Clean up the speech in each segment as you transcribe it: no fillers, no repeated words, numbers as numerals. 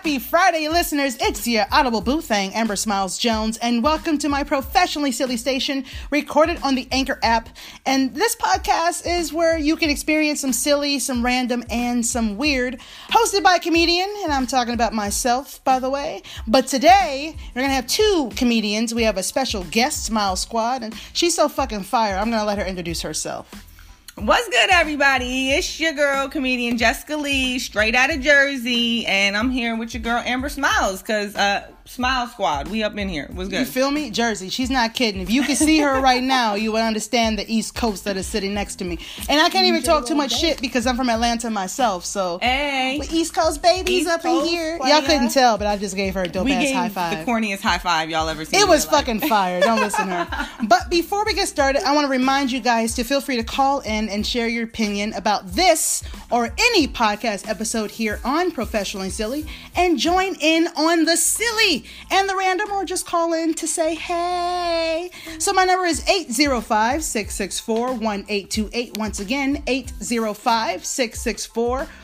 Happy Friday, listeners. It's your Audible Boo Thang, Amber Smiles Jones, and welcome to my Professionally Silly station, recorded on the Anchor app. And this podcast is where you can experience some silly, some random, and some weird, hosted by a comedian, and I'm talking about myself, by the way. But today, we're going to have two comedians. We have a special guest, Smile Squad, and she's so fucking fire, I'm going to let her introduce herself. What's good, everybody? It's your girl, comedian Jessica Lee, straight out of Jersey, and I'm here with your girl, Amber Smiles, because Smile Squad, we up in here. What's good? You feel me? Jersey, she's not kidding. If you could see her right now, you would understand the East Coast that is sitting next to me. And I can't even talk too much shit because I'm from Atlanta myself, so... Hey! We're East Coast babies up in here. Y'all couldn't tell, but I just gave her a dope-ass high five. The corniest high five y'all ever seen. It was fucking fire. Don't listen to her. But before we get started, I want to remind you guys to feel free to call in and share your opinion about this or any podcast episode here on Professionally Silly, and join in on the silly and the random, or just call in to say hey. So my number is 805-664-1828. Once again, 805-664-1828.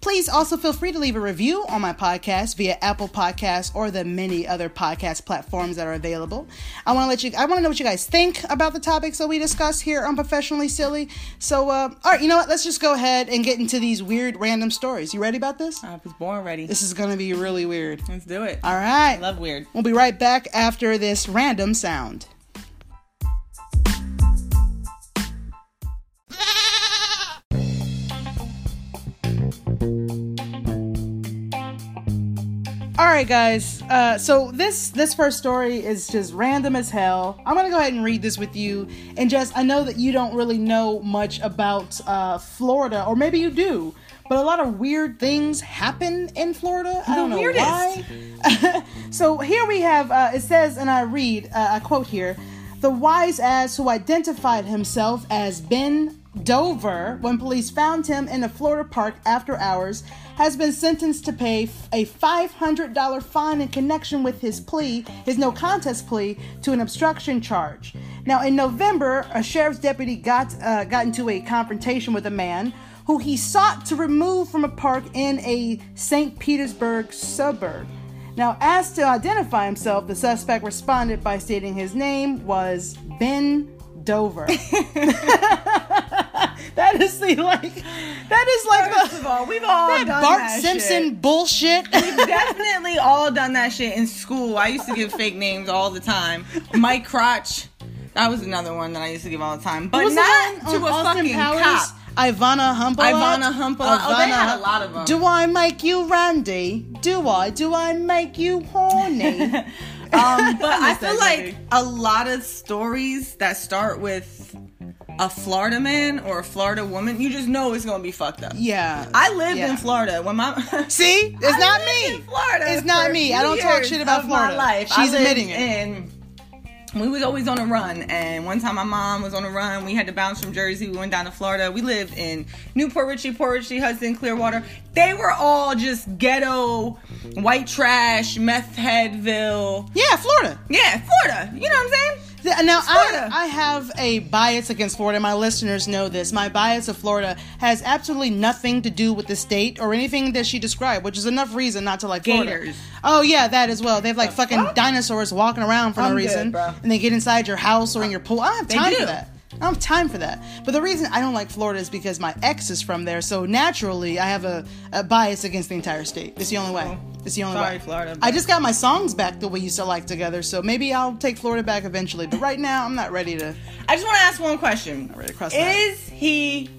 Please also feel free to leave a review on my podcast via Apple Podcasts or the many other podcast platforms that are available. I want to know what you guys think about the topics that we discuss here on Professionally Silly. So, all right, you know what? Let's just go ahead and get into these weird random stories. You ready about this? I was born ready. This is going to be really weird. Let's do it. All right. I love weird. We'll be right back after this random sound. All right, guys, so this first story is just random as hell. I'm going to go ahead and read this with you. And Jess, I know that you don't really know much about Florida, or maybe you do, but a lot of weird things happen in Florida. I don't know why. So here we have, it says, and I read, I quote here, the wise ass who identified himself as Ben Dover when police found him in a Florida park after hours has been sentenced to pay a $500 fine in connection with his plea, his no contest plea, to an obstruction charge. Now, in November, a sheriff's deputy got into a confrontation with a man who he sought to remove from a park in a St. Petersburg suburb. Now, asked to identify himself, the suspect responded by stating his name was Ben Dover. That is like First of all, we've all done Bart that Simpson shit. Bullshit. We've definitely all done that shit in school. I used to give fake names all the time. Mike Crotch. That was another one that I used to give all the time. But not to a Austin fucking Powers? Cop. Ivana Humpelot. Oh, they had a lot of them. Do I make you randy? Do I make you horny? But I feel like a lot of stories that start with a Florida man or a Florida woman, you just know it's gonna be fucked up. Yeah, I lived in Florida when my see, it's I not lived me. In Florida, it's not me. I don't talk shit about Florida. My life. She's admitting it. And we was always on a run. And one time my mom was on a run. We had to bounce from Jersey. We went down to Florida. We lived in Newport Richey, Port Richey, Hudson, Clearwater. They were all just ghetto, white trash, meth headville. Yeah, Florida. Yeah, Florida. You know what I'm saying? Now, I have a bias against Florida. My listeners know this. My bias of Florida has absolutely nothing to do with the state or anything that she described, which is enough reason not to like Florida. Gators. Oh, yeah, that as well. They have like fucking dinosaurs walking around for no reason. Bro. And they get inside your house or in your pool. I don't have time for that. I don't have time for that. But the reason I don't like Florida is because my ex is from there. So naturally, I have a bias against the entire state. It's the only way. It's the only way. Florida. I just got my songs back that we used to like together. So maybe I'll take Florida back eventually. But right now, I'm not ready to. I just want to ask one question. Is he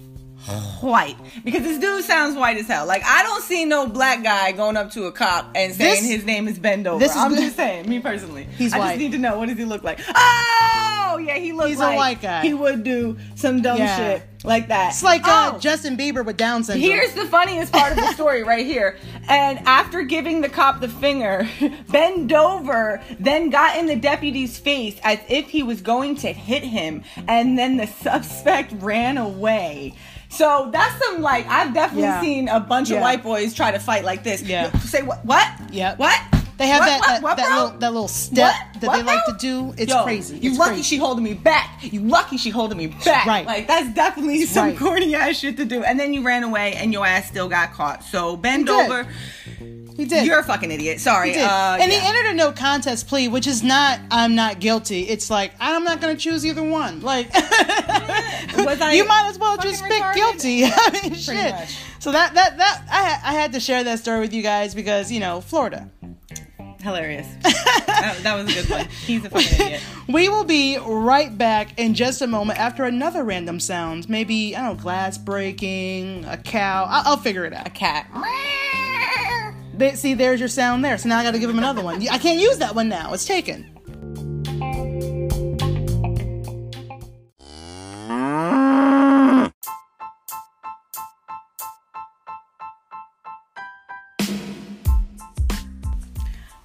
white? Because this dude sounds white as hell. Like, I don't see no black guy going up to a cop and saying his name is Ben Dover. I'm just saying, me personally. He's white. I just need to know, what does he look like? Oh, yeah, he looks like a white guy. He would do some dumb shit like that. It's like Justin Bieber with Down syndrome. Here's the funniest part of the story right here. And after giving the cop the finger, Ben Dover then got in the deputy's face as if he was going to hit him. And then the suspect ran away. So that's some, like, I've definitely seen a bunch of white boys try to fight like this. Yeah. Say, what? Yeah. What? They have that little step what? That what they like to do. It's crazy. You lucky she holding me back. Right. Like, that's definitely some corny ass shit to do. And then you ran away and your ass still got caught. So Ben Dover, he did. You're a fucking idiot. Sorry. He entered a no contest plea, which is not I'm not guilty. It's like I'm not going to choose either one. Like you might as well just pick guilty. I mean, shit. Much. So that I had to share that story with you guys because, you know, Florida. Hilarious. That was a good one. He's a fucking idiot. We will be right back in just a moment after another random sound. Maybe, I don't know, glass breaking, a cow. I'll figure it out. A cat. See, there's your sound there. So now I got to give him another one. I can't use that one now. It's taken.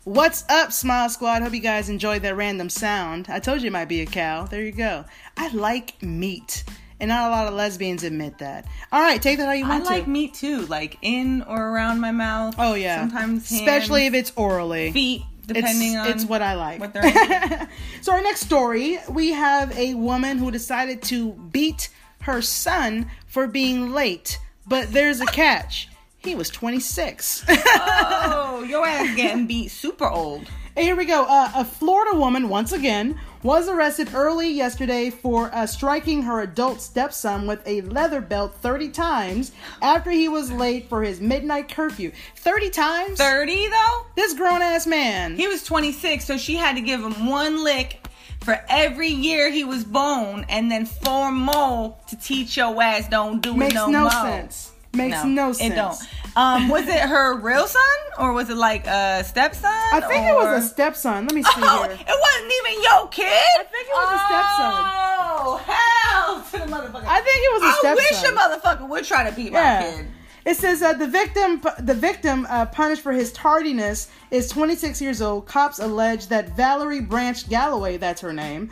What's up, Smile Squad? Hope you guys enjoyed that random sound. I told you it might be a cow. There you go. I like meat. And not a lot of lesbians admit that. All right, take that how you want to. I like meat, too. Like, in or around my mouth. Oh, yeah. Sometimes hands. Especially if it's orally. Feet, depending on... It's what I like. What they're into. So our next story, we have a woman who decided to beat her son for being late. But there's a catch. He was 26. Oh, your ass getting beat super old. And here we go. A Florida woman, once again, was arrested early yesterday for striking her adult stepson with a leather belt 30 times after he was late for his midnight curfew. 30 times? 30, though? This grown-ass man. He was 26, so she had to give him one lick for every year he was born, and then 4 more to teach your ass don't do it no more. Makes no sense. Makes no sense. It don't. Was it her real son? Or was it like a stepson? I think it was a stepson. Let me see here. It wasn't even your kid? I think it was a stepson. Oh, hell to the motherfucker. I think it was a stepson. I wish a motherfucker would try to beat my kid. It says the victim punished for his tardiness is 26 years old. Cops allege that Valerie Branch Galloway, that's her name,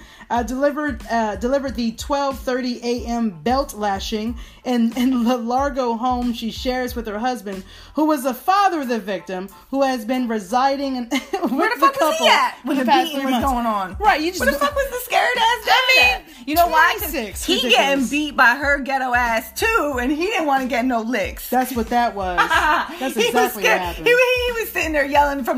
delivered the 12:30 a.m. belt lashing in the Largo home she shares with her husband, who was the father of the victim, who has been residing in with where the fuck couple was he at when the past 3 months. Was going on? Right, you just where the fuck was the scared ass dad? You know why? He getting beat by her ghetto ass too, and he didn't want to get no licks. That's what that was. That's exactly what happened. He was sitting there yelling from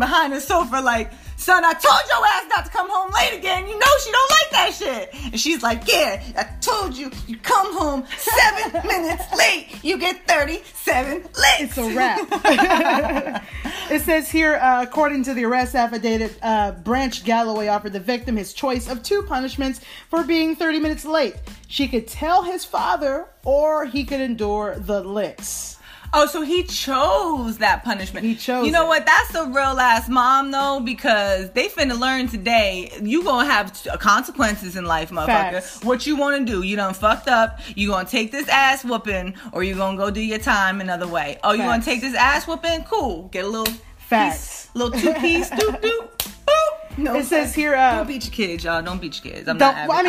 behind the sofa like, son, I told your ass not to come home late again. You know she don't like that shit. And she's like, yeah, I told you. You come home 7 minutes late. You get 37 licks. It's a wrap. It says here, according to the arrest affidavit, Branch Galloway offered the victim his choice of 2 punishments for being 30 minutes late. She could tell his father or he could endure the licks. Oh, so he chose that punishment. He chose. You know what? That's a real ass mom, though, because they finna learn today. You gonna have consequences in life, motherfucker. Facts. What you wanna do? You done fucked up. You gonna take this ass whooping, or you gonna go do your time another way? Oh, you gonna take this ass whooping? Cool. Get a little facts, piece, little 2-piece, doop doop. No, it says here, don't beat your kids, y'all. Don't beat your kids. It's up to you.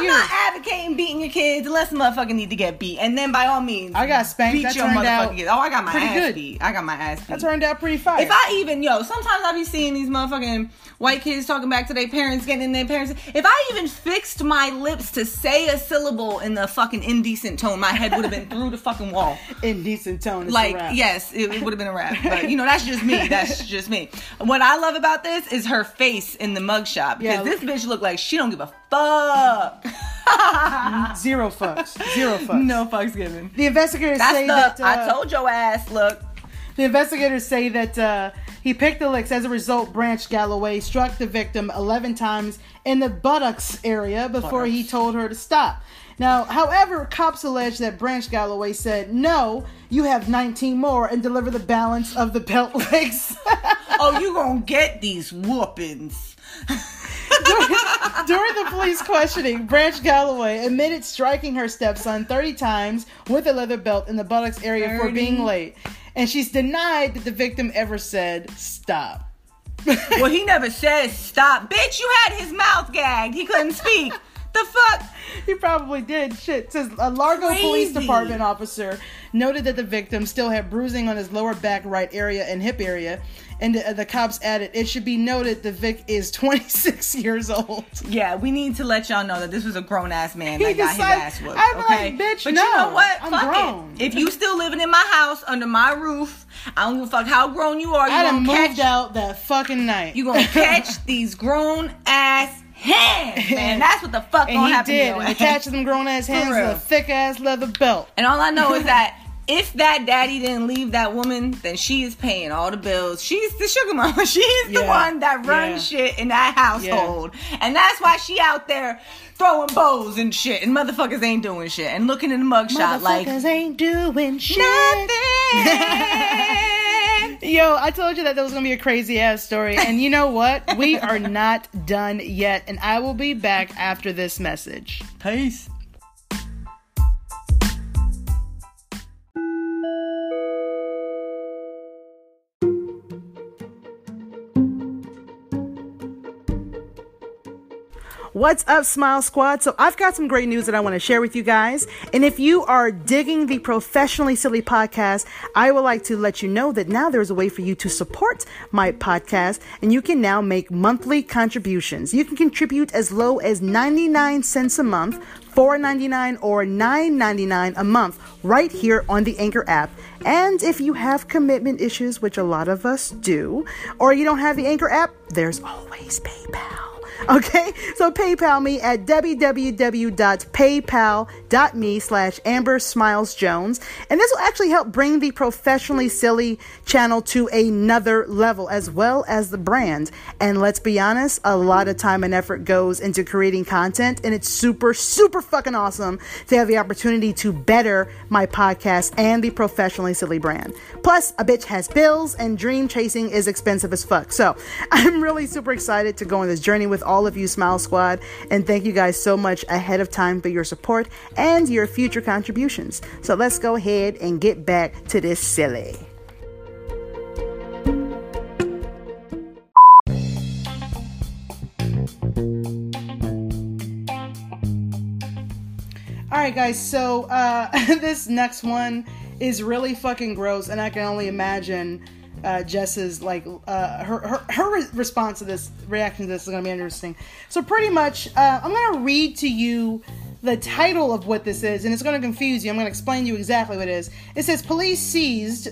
I'm not advocating beating your kids unless the motherfucker need to get beat. And then by all means, I got spanked. Beat your motherfucking kids. Oh, I got my ass beat. I got my ass beat. That turned out pretty fire. If I even, sometimes I be seeing these motherfucking white kids talking back to their parents, getting in their parents. If I even fixed my lips to say a syllable in the fucking indecent tone, my head would have been through the fucking wall. Indecent tone is like, a rap. Yes, it would have been a rap. But, that's just me. That's just me. What I love about this is her face in the mugshot because this bitch looked like she don't give a fuck. Zero fucks. Zero fucks. No fucks given. The investigators say that I told your ass. Look, the investigators say that he picked the licks. As a result, Branch Galloway struck the victim 11 times in the buttocks area before he told her to stop. Now, however, cops allege that Branch Galloway said, no, you have 19 more and deliver the balance of the belt legs. Oh, you gonna get these whoopings. During the police questioning, Branch Galloway admitted striking her stepson 30 times with a leather belt in the buttocks area for being late. And she's denied that the victim ever said, stop. Well, he never said, stop. Bitch, you had his mouth gagged. He couldn't speak. The fuck? He probably did. Shit. It says a Largo Police Department officer noted that the victim still had bruising on his lower back, right area, and hip area. And the cops added, it should be noted that Vic is 26 years old. Yeah, we need to let y'all know that this was a grown-ass man that got his ass whooped. I'm like, bitch, but no. But you know what? I'm grown. If you still living in my house under my roof, I don't give a fuck how grown you are. I done moved out that fucking night. You gonna catch these grown-ass hands, man. That's what the fuck gonna happen. And he did. Attach them grown-ass hands to a thick-ass leather belt. And all I know is that if that daddy didn't leave that woman, then she is paying all the bills. She's the sugar mama. She's the one that runs shit in that household. Yeah. And that's why she out there throwing bows and shit. And motherfuckers ain't doing shit. And looking in the mugshot like, motherfuckers ain't doing shit. Nothing. Yo, I told you that there was going to be a crazy-ass story. And you know what? We are not done yet. And I will be back after this message. Peace. What's up, Smile Squad? So I've got some great news that I want to share with you guys. And if you are digging the Professionally Silly podcast, I would like to let you know that now there's a way for you to support my podcast, and you can now make monthly contributions. You can contribute as low as 99 cents a month, $4.99 or $9.99 a month right here on the Anchor app. And if you have commitment issues, which a lot of us do, or you don't have the Anchor app, there's always PayPal. Okay, so PayPal me at paypal.me/AmberSmilesJones. And this will actually help bring the Professionally Silly channel to another level, as well as the brand. And let's be honest, a lot of time and effort goes into creating content, and it's super, super fucking awesome to have the opportunity to better my podcast and the Professionally Silly brand. Plus, a bitch has bills, and dream chasing is expensive as fuck. So I'm really super excited to go on this journey with all of you, Smile Squad, and thank you guys so much ahead of time for your support and your future contributions. So let's go ahead and get back to this silly. All right, guys, so this next one is really fucking gross, and I can only imagine Jess's like her response to this, reaction to this, is gonna be interesting. So pretty much, I'm gonna read to you the title of what this is, and it's gonna confuse you. I'm gonna explain to you exactly what it is. It says, police seized,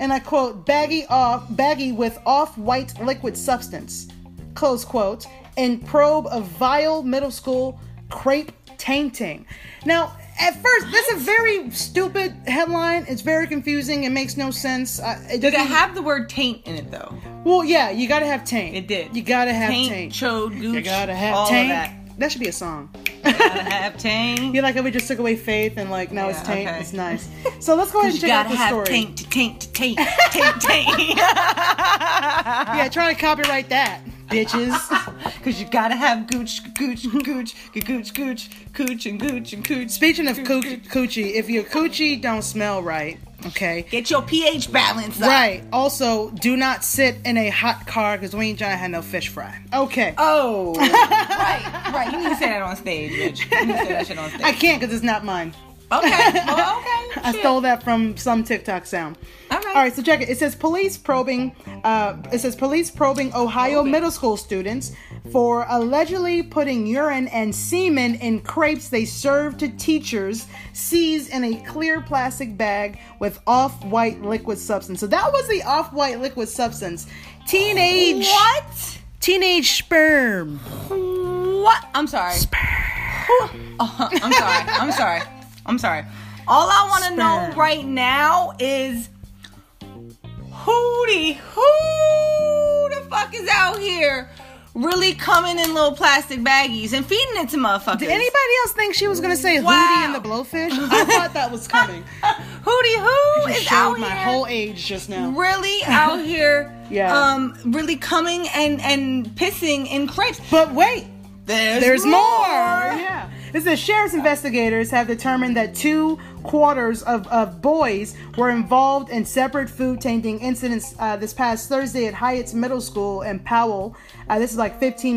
and I quote, baggie with off-white liquid substance, close quote, and probe of vile middle school crepe tainting. Now, at first, that's a very stupid headline. It's very confusing. It makes no sense. Did it have the word taint in it, though? Well, yeah, you gotta have taint. It did. You gotta have taint. Chode, gooch, you gotta have all taint. Of that. That should be a song. You gotta have taint. You like how we just took away faith and like now it's taint. Okay. It's nice. So let's go ahead and check out the story. You gotta have taint. Yeah, try to copyright that, bitches. Because you gotta have gooch. Speaking of coochie, if your coochie don't smell right, okay? Get your pH balance up. Right. Also, do not sit in a hot car because we ain't trying to have no fish fry. Okay. Oh. Right. You need to say that on stage, bitch. You need to say that shit on stage. I can't because it's not mine. Okay. Well, okay. I stole that from some TikTok sound. All right. So check it. It says police probing Ohio middle school students for allegedly putting urine and semen in crepes they served to teachers, seized in a clear plastic bag with off-white liquid substance. So that was the off-white liquid substance. Teenage sperm. What? I'm sorry. Sperm. Oh, I'm sorry. All I want to know right now is who the fuck is out here really coming in little plastic baggies and feeding it to motherfuckers? Did anybody else think she was going to say Hootie and the Blowfish? I thought that was coming. Who is out here? My whole age just now. Really out here really coming and pissing in crepes. But wait, there's more. Yeah. It says sheriff's investigators have determined that two quarters of boys were involved in separate food tainting incidents this past Thursday at Hyatt's Middle School in Powell. This is like 15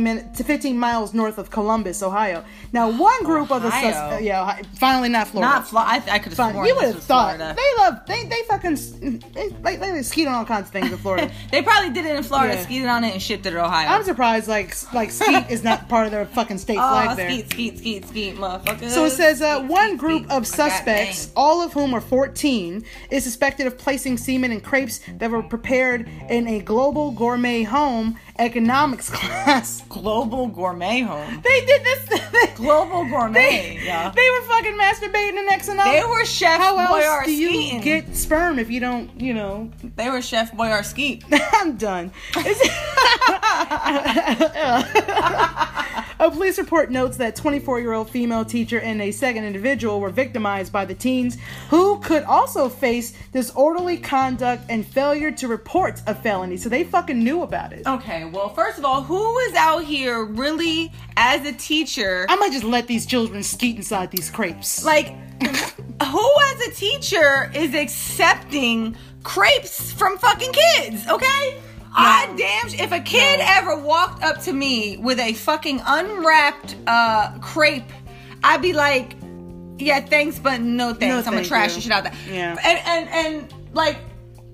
miles north of Columbus, Ohio. Now, one group of the suspects... Yeah, finally not Florida. Not Florida. I could have sworn you would have thought. Florida. They love... They fucking... They skied on all kinds of things in Florida. They probably did it in Florida, skied on it, and shipped it to Ohio. I'm surprised, like skeet is not part of their fucking state flag there. Skeet, motherfucker. So it says, one group of suspects, all of whom are 14, is suspected of placing semen in crepes that were prepared in a global gourmet home economics class. Global gourmet home? They did this. Global gourmet, They were fucking masturbating in economics. They were Chef Boyarski. How else do you get sperm if you don't, you know? They were Chef Boyarski. I'm done. A police report notes that 24-year-old female teacher and a second individual were victimized by the teens, who could also face disorderly conduct and failure to report a felony. So they fucking knew about it. Okay, well, first of all, who is out here really, as a teacher... I might just let these children skeet inside these crepes. Like, who as a teacher is accepting crepes from fucking kids, okay? No. I damn, if a kid ever walked up to me with a fucking unwrapped crepe, I'd be like, yeah, thanks, but no thanks. I'm gonna trash the shit out of that. Yeah. And like,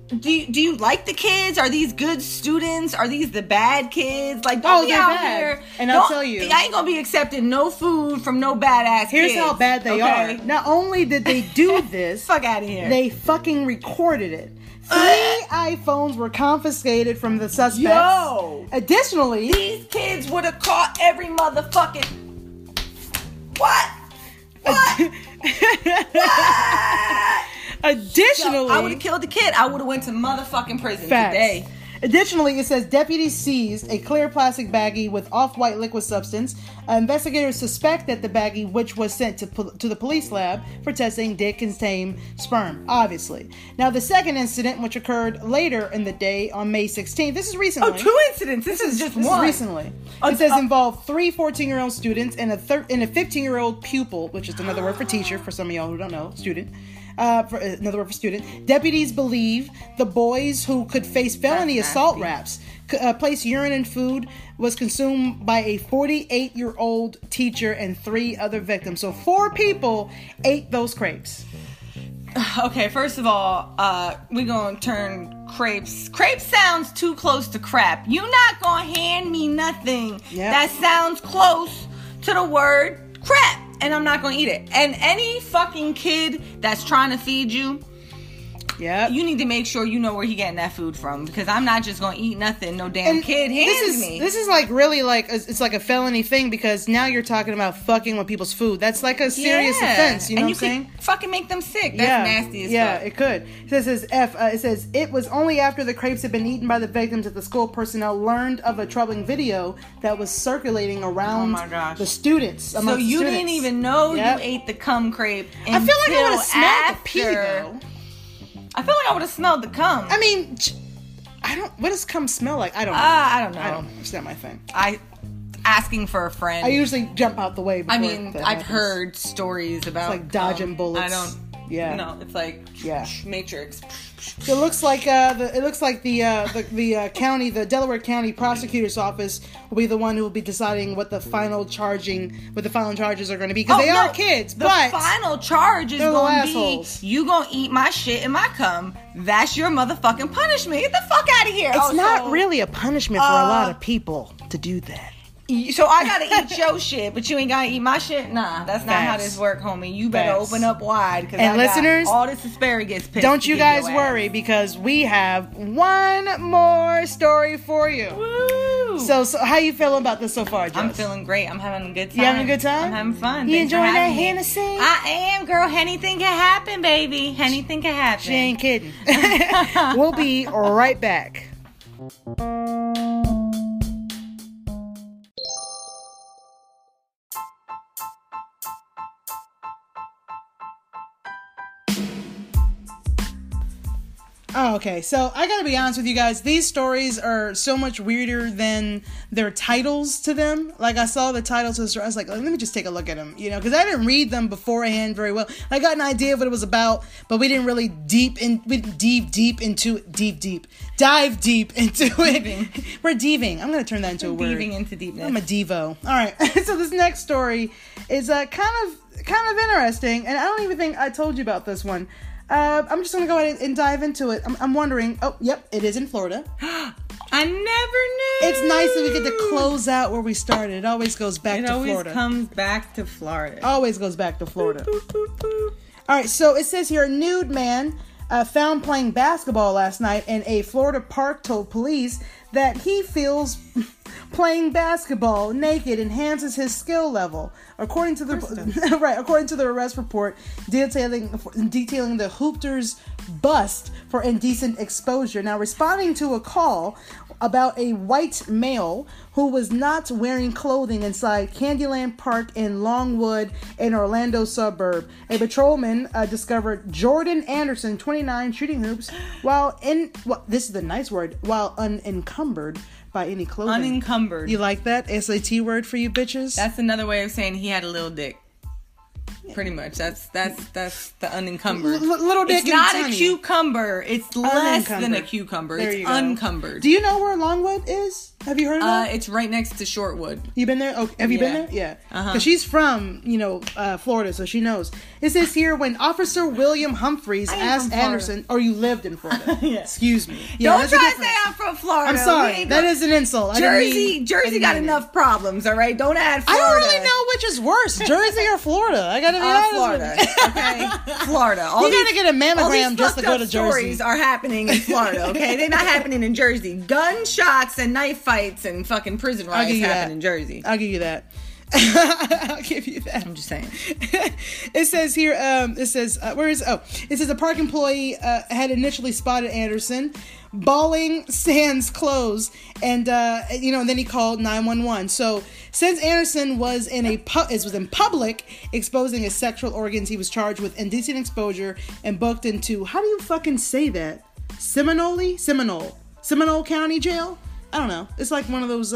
do you like the kids? Are these good students? Are these the bad kids? Like, don't be out here. And I'll tell you, I ain't gonna be accepting no food from no badass kids. Here's how bad they are. Not only did they do this, fuck out of here, they fucking recorded it. 3 iPhones were confiscated from the suspects. Yo! Additionally, these kids would have caught every motherfucking... What? What? Additionally... I would have killed the kid. I would have went to motherfucking prison today. Additionally, it says deputies seized a clear plastic baggie with off-white liquid substance. Investigators suspect that the baggie, which was sent to the police lab for testing, did contain sperm, obviously. Now, the second incident, which occurred later in the day on May 16th, this is recently. Oh, 2 incidents. This is just one. This is recently. It says involved 3 14-year-old students and a 15-year-old pupil, which is another word for teacher for some of y'all who don't know, student. Another word for student. Deputies believe the boys who could face felony assault raps placed urine in food was consumed by a 48-year-old teacher and 3 other victims. So 4 people ate those crepes. Okay, first of all, we're going to turn crepes. Crepe sounds too close to crap. You're not going to hand me nothing that sounds close to the word crap. And I'm not going to eat it. And any fucking kid that's trying to feed you, you need to make sure you know where he getting that food from. Because I'm not just going to eat nothing no damn kid hands me. This is like really like, it's like a felony thing because now you're talking about fucking with people's food. That's like a serious offense. You know what I'm saying? Fucking make them sick. That's nasty as fuck. Yeah, it could. This is F. It says, it was only after the crepes had been eaten by the victims that the school personnel learned of a troubling video that was circulating around the students. So you didn't even know you ate the cum crepe until I feel like I would have smelled the pee though. I feel like I would have smelled the cum. I mean, I don't. What does cum smell like? I don't know. I don't know. It's not my thing. Asking for a friend. I usually jump out the way. I mean, I've heard stories about it's like dodging bullets. I don't. Yeah. No, it's like Matrix. It looks like the county, the Delaware County Prosecutor's Office, will be the one who will be deciding what the final charges are going to be because they are kids. But the final charge is going to be you going to eat my shit and my cum. That's your motherfucking punishment. Get the fuck out of here. It's not really a punishment for a lot of people to do that. So I gotta eat your shit, but you ain't gotta eat my shit? Nah, that's not how this work, homie. You better open up wide, because I listeners, got all this asparagus piss. Don't you guys worry, because we have one more story for you. Woo! So how you feeling about this so far, Jess? I'm feeling great. I'm having a good time. You having a good time? I'm having fun. You enjoying that Hennessy? I am, girl. Anything can happen, baby. Anything can happen. She ain't kidding. We'll be right back. Oh, okay. So I gotta be honest with you guys. These stories are so much weirder than their titles to them. Like, I saw the titles to the story. I was like, let me just take a look at them, you know, because I didn't read them beforehand very well. I got an idea of what it was about, but we didn't really dive deep into it. We're deeving. I'm gonna turn that into a word. Deeving into deepness. I'm a devo. All right. So this next story is kind of interesting, and I don't even think I told you about this one. I'm just going to go ahead and dive into it. I'm wondering. Oh, yep, it is in Florida. I never knew. It's nice that we get to close out where we started. It always goes back to Florida. It always comes back to Florida. Always goes back to Florida. Boop, boop, boop, boop. All right, so it says here, a nude man found playing basketball last night in a Florida park told police that he feels playing basketball naked enhances his skill level. According to the arrest report detailing the Hoopter's bust for indecent exposure. Now, responding to a call about a white male who was not wearing clothing inside Candyland Park in Longwood, an Orlando suburb, a patrolman discovered Jordan Anderson, 29, shooting hoops while unencumbered by any clothing. Unencumbered. You like that SAT word for you bitches? That's another way of saying he had a little dick. Pretty much. That's the unencumbered. Little dick. It's not tiny. A cucumber. It's less than a cucumber. There it's uncumbered. Do you know where Longwood is? Have you heard of it? It's right next to Shortwood. You been there? Oh, have you been there? Yeah. Because she's from, Florida, so she knows. It says here, when Officer William Humphries asked Anderson, or you lived in Florida. Yeah. Excuse me. Yeah, don't try to say I'm from Florida. I'm sorry. That is an insult. Jersey got enough problems, all right? Don't add Florida. I don't really know which is worse, Jersey or Florida. I got to be honest Florida. With you. Okay? Florida. You got to get a mammogram just to go to Jersey. All these stories are happening in Florida, okay? They're not happening in Jersey. Gunshots and knife fights. And fucking prison riots happen in Jersey. I'll give you that. I'll give you that. I'm just saying. It says here, a park employee had initially spotted Anderson balling sans clothes, and then he called 911. So since Anderson was in public exposing his sexual organs, he was charged with indecent exposure and booked into, how do you fucking say that? Seminole County Jail? I don't know. It's like one of those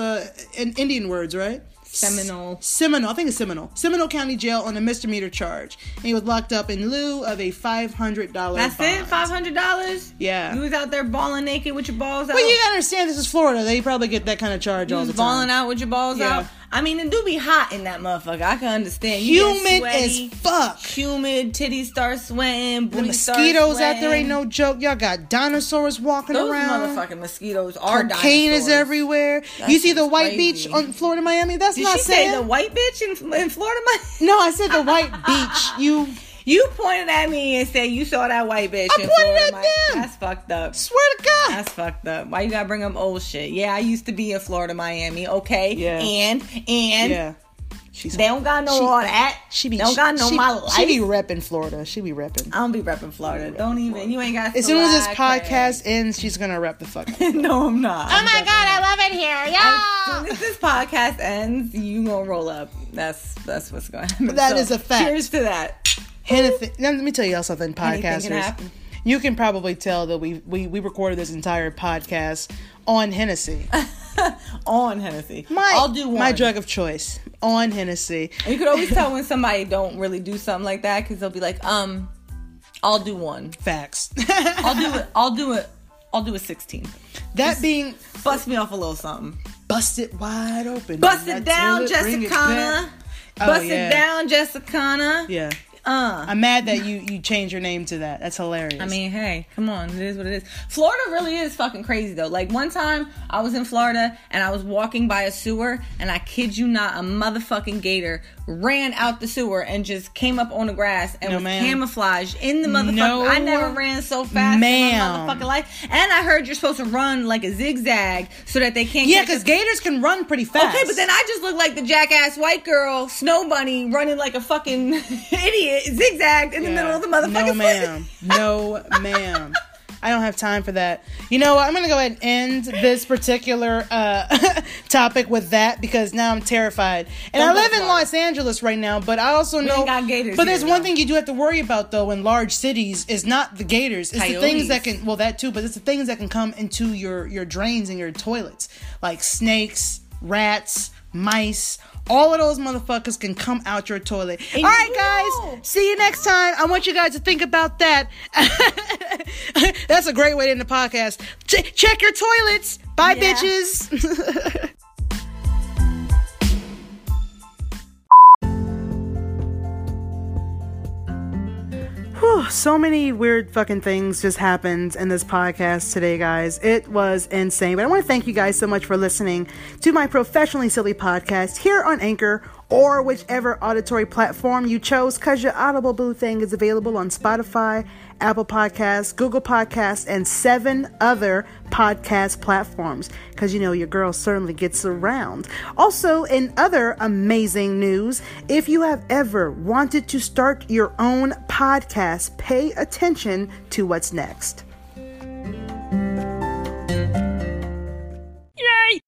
Indian words, right? Seminole. I think it's Seminole. Seminole County Jail on a misdemeanor charge. And he was locked up in lieu of a $500 bond. That's it? $500? Yeah. You was out there balling naked with your balls out? Well, you gotta understand, this is Florida. They probably get that kind of charge all the time. You was balling out with your balls out? I mean, it do be hot in that motherfucker. I can understand. Humid as fuck. Humid, titties start sweating, booty start sweating. The mosquitoes out there ain't no joke. Y'all got dinosaurs walking around. Those motherfucking mosquitoes are dinosaurs. Cocaine is everywhere. That's you see the white crazy. Beach on Florida, Miami? That's did not she saying. Did say the white bitch in Florida, Miami? No, I said the white beach. You pointed at me and said you saw that white bitch. I pointed at them. That's fucked up. Swear to God. That's fucked up. Why you gotta bring up old shit? Yeah, I used to be in Florida, Miami. Okay. Yeah. And. Yeah. They don't got no all that. My life. She be repping Florida. I don't be repping Florida. You ain't got to. As soon as this podcast ends, she's going to rep the fuck up. No, I'm not. Oh, my God. I love it here. Y'all. As soon as this podcast ends, you going to roll up. That's what's going to happen. That is a fact. Cheers to that. Now, let me tell y'all something, podcasters. You can probably tell that we recorded this entire podcast on Hennessy. On Hennessy. I'll do one. My drug of choice. On Hennessy. And you could always tell when somebody don't really do something like that, because they'll be like, I'll do one. Facts. I'll do a 16. That just being... Bust me off a little something. Bust it wide open. Bust it down, Jessicana. Bust it down, Jessicana. Yeah. I'm mad that you changed your name to that. That's hilarious. I mean, hey, come on. It is what it is. Florida really is fucking crazy, though. Like, one time, I was in Florida, and I was walking by a sewer, and I kid you not, a motherfucking gator ran out the sewer and just came up on the grass and was camouflaged in the motherfucking... No, I never ran so fast in my motherfucking life. And I heard you're supposed to run like a zigzag so that they can't... Yeah, because gators can run pretty fast. Okay, but then I just look like the jackass white girl, Snow Bunny, running like a fucking idiot. Zigzagged in the middle of the motherfucking city. No, ma'am. I don't have time for that. You know what? I'm going to go ahead and end this particular topic with that because now I'm terrified. And I live in Los Angeles right now, but I also know... But there's one thing you do have to worry about, though, in large cities is not the gators. It's the things that can... Well, that too, but it's the things that can come into your drains and your toilets. Like snakes, rats, mice... All of those motherfuckers can come out your toilet. And all right, guys. See you next time. I want you guys to think about that. That's a great way to end the podcast. Check your toilets. Bye, bitches. Whew, so many weird fucking things just happened in this podcast today, guys. It was insane. But I want to thank you guys so much for listening to my Professionally Silly podcast here on Anchor or whichever auditory platform you chose, because your Audible Boo thing is available on Spotify, Apple Podcasts, Google Podcasts, and 7 other podcast platforms, because you know your girl certainly gets around. Also, in other amazing news, if you have ever wanted to start your own podcast, pay attention to what's next. Yay!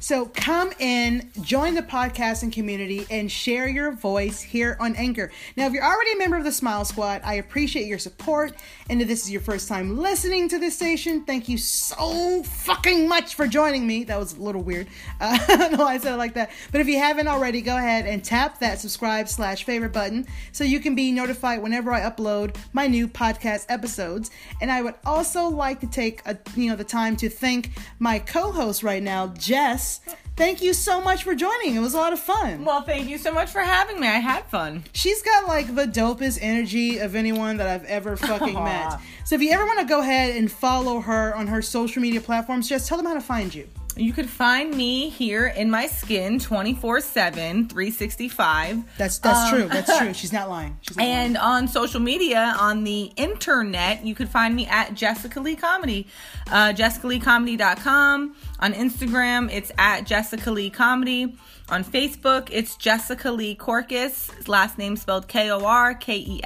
So come in, join the podcasting community, and share your voice here on Anchor. Now, if you're already a member of the Smile Squad, I appreciate your support. And if this is your first time listening to this station, thank you so fucking much for joining me. That was a little weird. I don't know why I said it like that. But if you haven't already, go ahead and tap that subscribe/favorite button so you can be notified whenever I upload my new podcast episodes. And I would also like to take the time to thank my co-host right now, Jess. Thank you so much for joining. It was a lot of fun. Well, thank you so much for having me. I had fun. She's got like the dopest energy of anyone that I've ever fucking met. So if you ever want to go ahead and follow her on her social media platforms, just tell them how to find you. You could find me here in my skin 24/7, 365. That's true. That's true. She's not lying. And on social media, on the internet, you could find me at Jessica Lee Comedy. JessicaLeeComedy.com. On Instagram, it's at Jessica Lee Comedy. On Facebook, it's Jessica Lee Korkes. Last name spelled Korkes.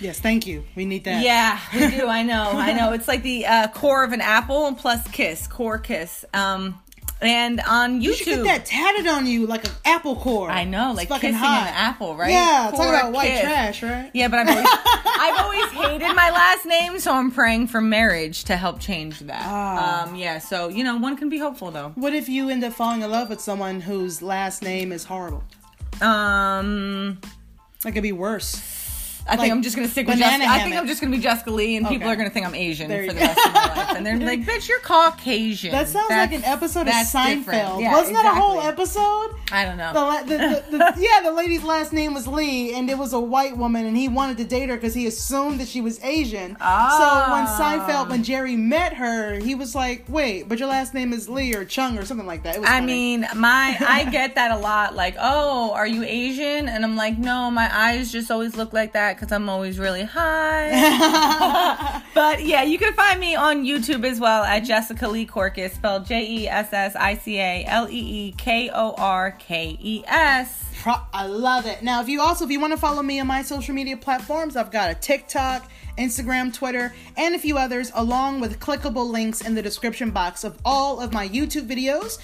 Yes, thank you. We need that. Yeah, we do. I know. It's like the core of an apple and plus kiss. Core kiss. And on YouTube. You should get that tatted on you like an apple core. I know, like kissing hot. An apple, right? Yeah, talking about white kiss. Trash, right? Yeah, but I've always hated my last name, so I'm praying for marriage to help change that. Oh. So, one can be hopeful, though. What if you end up falling in love with someone whose last name is horrible? That could be worse. I think I'm just going to stick with Jessica. I think I'm just going to be Jessica Lee, and people are going to think I'm Asian for the rest of my life. And they're like, bitch, you're Caucasian. That sounds like an episode of Seinfeld. Yeah, wasn't that a whole episode? I don't know. The lady's last name was Lee, and it was a white woman, and he wanted to date her because he assumed that she was Asian. Oh. So when Jerry met her, he was like, wait, but your last name is Lee or Chung or something like that. It was funny. I get that a lot. Like, oh, are you Asian? And I'm like, no, my eyes just always look like that. Because I'm always really high. But yeah, you can find me on YouTube as well at Jessica Lee Korkes, spelled JessicaleeKorkes. I love it. Now, if you want to follow me on my social media platforms, I've got a TikTok, Instagram, Twitter, and a few others, along with clickable links in the description box of all of my YouTube videos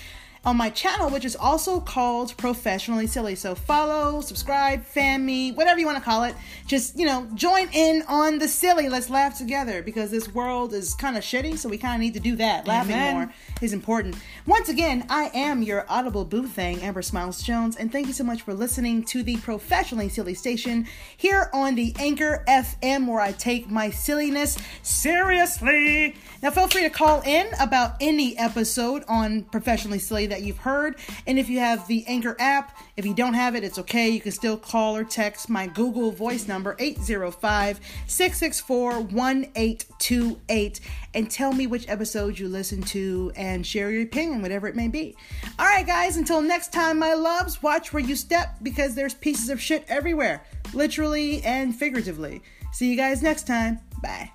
on my channel, which is also called Professionally Silly. So follow, subscribe, fan me, whatever you want to call it. Just, join in on the silly. Let's laugh together because this world is kind of shitty, so we kind of need to do that. Laughing more is important. Once again, I am your Audible Boo thing, Amber Smiles Jones, and thank you so much for listening to the Professionally Silly Station here on the Anchor FM, where I take my silliness seriously. Now, feel free to call in about any episode on Professionally Silly that you've heard. And if you have the Anchor app, if you don't have it, it's okay. You can still call or text my Google voice number, 805-664-1828, and tell me which episode you listen to and share your opinion, whatever it may be. All right, guys, until next time, my loves, watch where you step because there's pieces of shit everywhere, literally and figuratively. See you guys next time. Bye.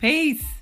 Peace.